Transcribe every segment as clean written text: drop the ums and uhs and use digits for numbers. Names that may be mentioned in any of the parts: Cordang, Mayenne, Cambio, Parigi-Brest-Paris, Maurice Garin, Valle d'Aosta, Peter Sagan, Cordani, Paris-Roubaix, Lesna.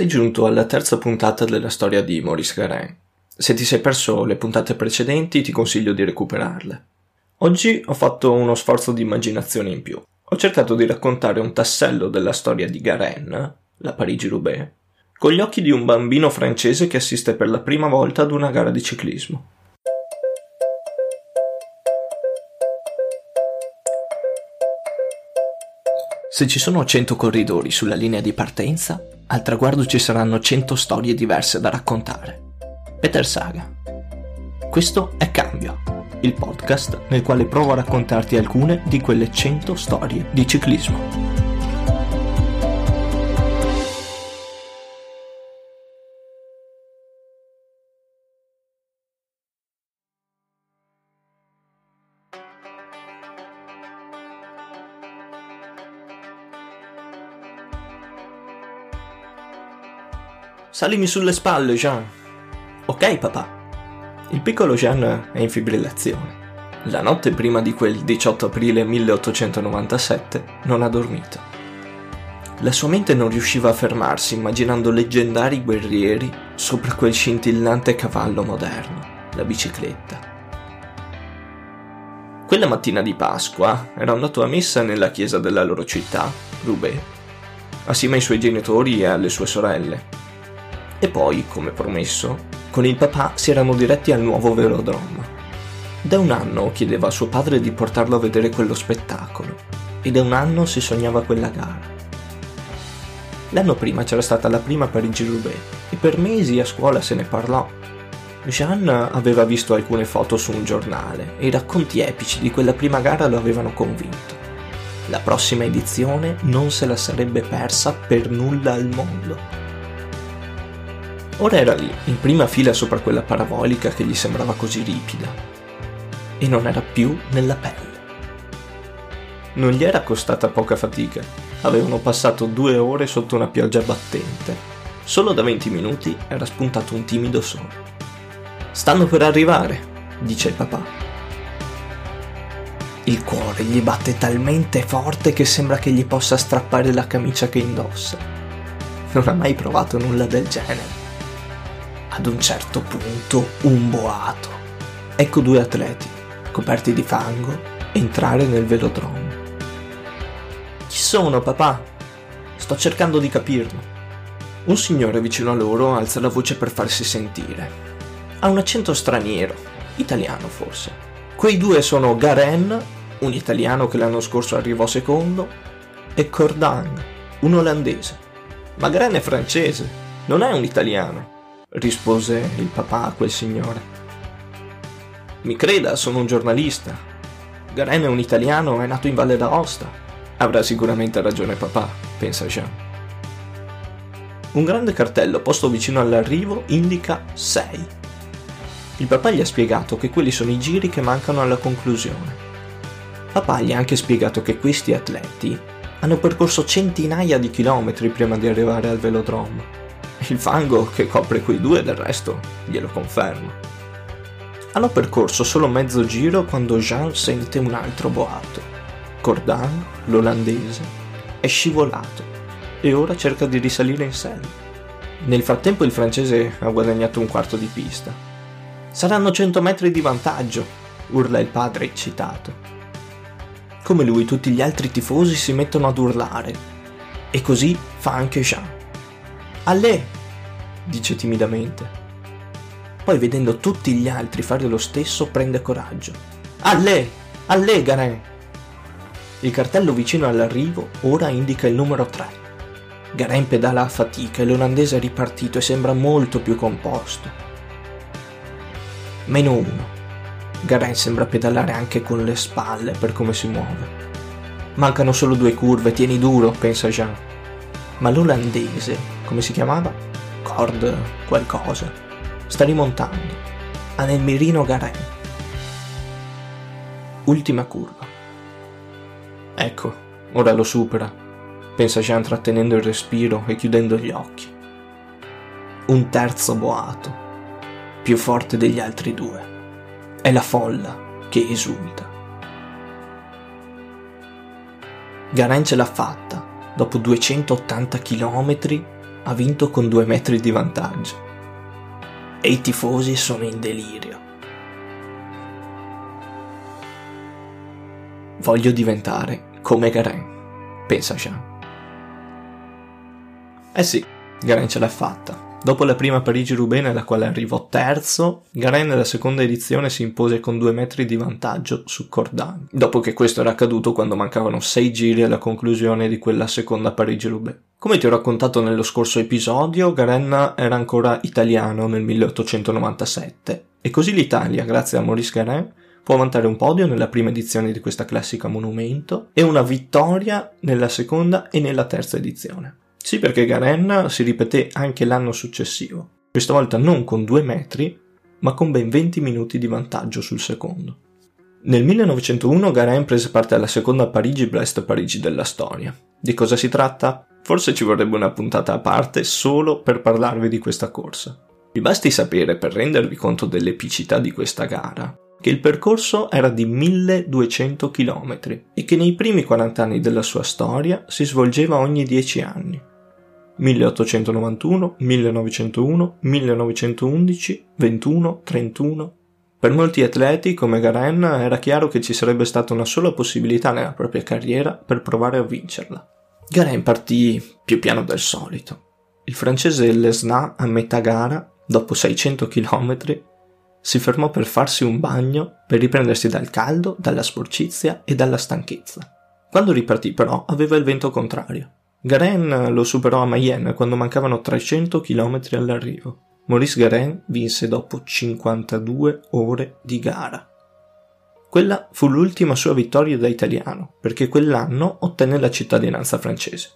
Sei giunto alla terza puntata della storia di Maurice Garin. Se ti sei perso le puntate precedenti ti consiglio di recuperarle. Oggi ho fatto uno sforzo di immaginazione in più. Ho cercato di raccontare un tassello della storia di Garin, la Parigi-Roubaix, con gli occhi di un bambino francese che assiste per la prima volta ad una gara di ciclismo. Se ci sono 100 corridori sulla linea di partenza, al traguardo ci saranno 100 storie diverse da raccontare. Peter Sagan. Questo è Cambio, il podcast nel quale provo a raccontarti alcune di quelle 100 storie di ciclismo. Salimi sulle spalle, Jean. Ok, papà. Il piccolo Jean è in fibrillazione. La notte prima di quel 18 aprile 1897 non ha dormito. La sua mente non riusciva a fermarsi immaginando leggendari guerrieri sopra quel scintillante cavallo moderno, la bicicletta. Quella mattina di Pasqua era andato a messa nella chiesa della loro città, Roubaix, assieme ai suoi genitori e alle sue sorelle. E poi, come promesso, con il papà si erano diretti al nuovo velodromo. Da un anno chiedeva a suo padre di portarlo a vedere quello spettacolo e da un anno si sognava quella gara. L'anno prima c'era stata la prima Parigi-Roubaix e per mesi a scuola se ne parlò. Jean aveva visto alcune foto su un giornale e i racconti epici di quella prima gara lo avevano convinto. La prossima edizione non se la sarebbe persa per nulla al mondo. Ora era lì, in prima fila sopra quella parabolica che gli sembrava così ripida, e non era più nella pelle. Non gli era costata poca fatica, avevano passato 2 ore sotto una pioggia battente. Solo da 20 minuti era spuntato un timido sole. «Stanno per arrivare», dice il papà. Il cuore gli batte talmente forte che sembra che gli possa strappare la camicia che indossa. Non ha mai provato nulla del genere. Ad un certo punto un boato. Ecco 2 atleti, coperti di fango, entrare nel velodromo. «Chi sono, papà? Sto cercando di capirlo». Un signore vicino a loro alza la voce per farsi sentire. Ha un accento straniero, italiano forse. Quei 2 sono Garin, un italiano che l'anno scorso arrivò secondo, e Cordang, un olandese. «Ma Garin è francese, non è un italiano», rispose il papà a quel signore. «Mi creda, sono un giornalista. Garin è un italiano, è nato in Valle d'Aosta. Avrà sicuramente ragione papà», pensa Jean. Un grande cartello posto vicino all'arrivo indica 6. Il papà gli ha spiegato che quelli sono i giri che mancano alla conclusione. Papà gli ha anche spiegato che questi atleti hanno percorso centinaia di chilometri prima di arrivare al velodromo. Il fango che copre quei 2 del resto glielo conferma. Hanno percorso solo mezzo giro quando Jean sente un altro boato. Cordang, l'olandese, è scivolato e ora cerca di risalire in sella. Nel frattempo il francese ha guadagnato un quarto di pista. «Saranno 100 metri di vantaggio», urla il padre eccitato. Come lui tutti gli altri tifosi si mettono ad urlare e così fa anche Jean. «Allè!», dice timidamente. Poi, vedendo tutti gli altri fare lo stesso, prende coraggio. «Allè! Allè, Garin!». Il cartello vicino all'arrivo ora indica il numero 3. Garin pedala a fatica e l'olandese è ripartito e sembra molto più composto. -1. Garin sembra pedalare anche con le spalle per come si muove. «Mancano solo 2 curve, tieni duro», pensa Jean. Ma l'olandese, come si chiamava? Cord qualcosa. Sta rimontando. Ha nel mirino Garin. Ultima curva. Ecco, ora lo supera, pensa Jean trattenendo il respiro e chiudendo gli occhi. Un terzo boato, più forte degli altri 2. È la folla che esulta. Garin ce l'ha fatta. Dopo 280 chilometri, ha vinto con 2 metri di vantaggio e i tifosi sono in delirio. Voglio diventare come Garin, pensa Jean. Eh sì, Garin ce l'ha fatta. Dopo la prima Parigi-Roubaix, nella quale arrivò terzo, Garin nella seconda edizione si impose con 2 metri di vantaggio su Cordani, dopo che questo era accaduto quando mancavano 6 giri alla conclusione di quella seconda Parigi-Roubaix. Come ti ho raccontato nello scorso episodio, Garin era ancora italiano nel 1897 e così l'Italia, grazie a Maurice Garin, può vantare un podio nella prima edizione di questa classica monumento e una vittoria nella seconda e nella terza edizione. Sì, perché Garin si ripeté anche l'anno successivo, questa volta non con 2 metri, ma con ben 20 minuti di vantaggio sul secondo. Nel 1901 Garin prese parte alla seconda Parigi-Brest-Paris della storia. Di cosa si tratta? Forse ci vorrebbe una puntata a parte solo per parlarvi di questa corsa. Vi basti sapere, per rendervi conto dell'epicità di questa gara, che il percorso era di 1200 km e che nei primi 40 anni della sua storia si svolgeva ogni 10 anni. 1891, 1901, 1911, 21, 31. Per molti atleti come Garin era chiaro che ci sarebbe stata una sola possibilità nella propria carriera per provare a vincerla. Garin partì più piano del solito. Il francese Lesna, a metà gara, dopo 600 km, si fermò per farsi un bagno, per riprendersi dal caldo, dalla sporcizia e dalla stanchezza. Quando ripartì però aveva il vento contrario. Garin lo superò a Mayenne quando mancavano 300 km all'arrivo. Maurice Garin vinse dopo 52 ore di gara. Quella fu l'ultima sua vittoria da italiano, perché quell'anno ottenne la cittadinanza francese.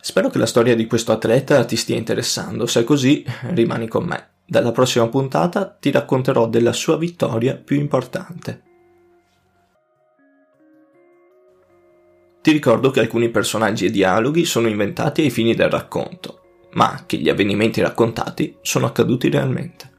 Spero che la storia di questo atleta ti stia interessando, se è così rimani con me. Dalla prossima puntata ti racconterò della sua vittoria più importante. Ti ricordo che alcuni personaggi e dialoghi sono inventati ai fini del racconto, ma che gli avvenimenti raccontati sono accaduti realmente.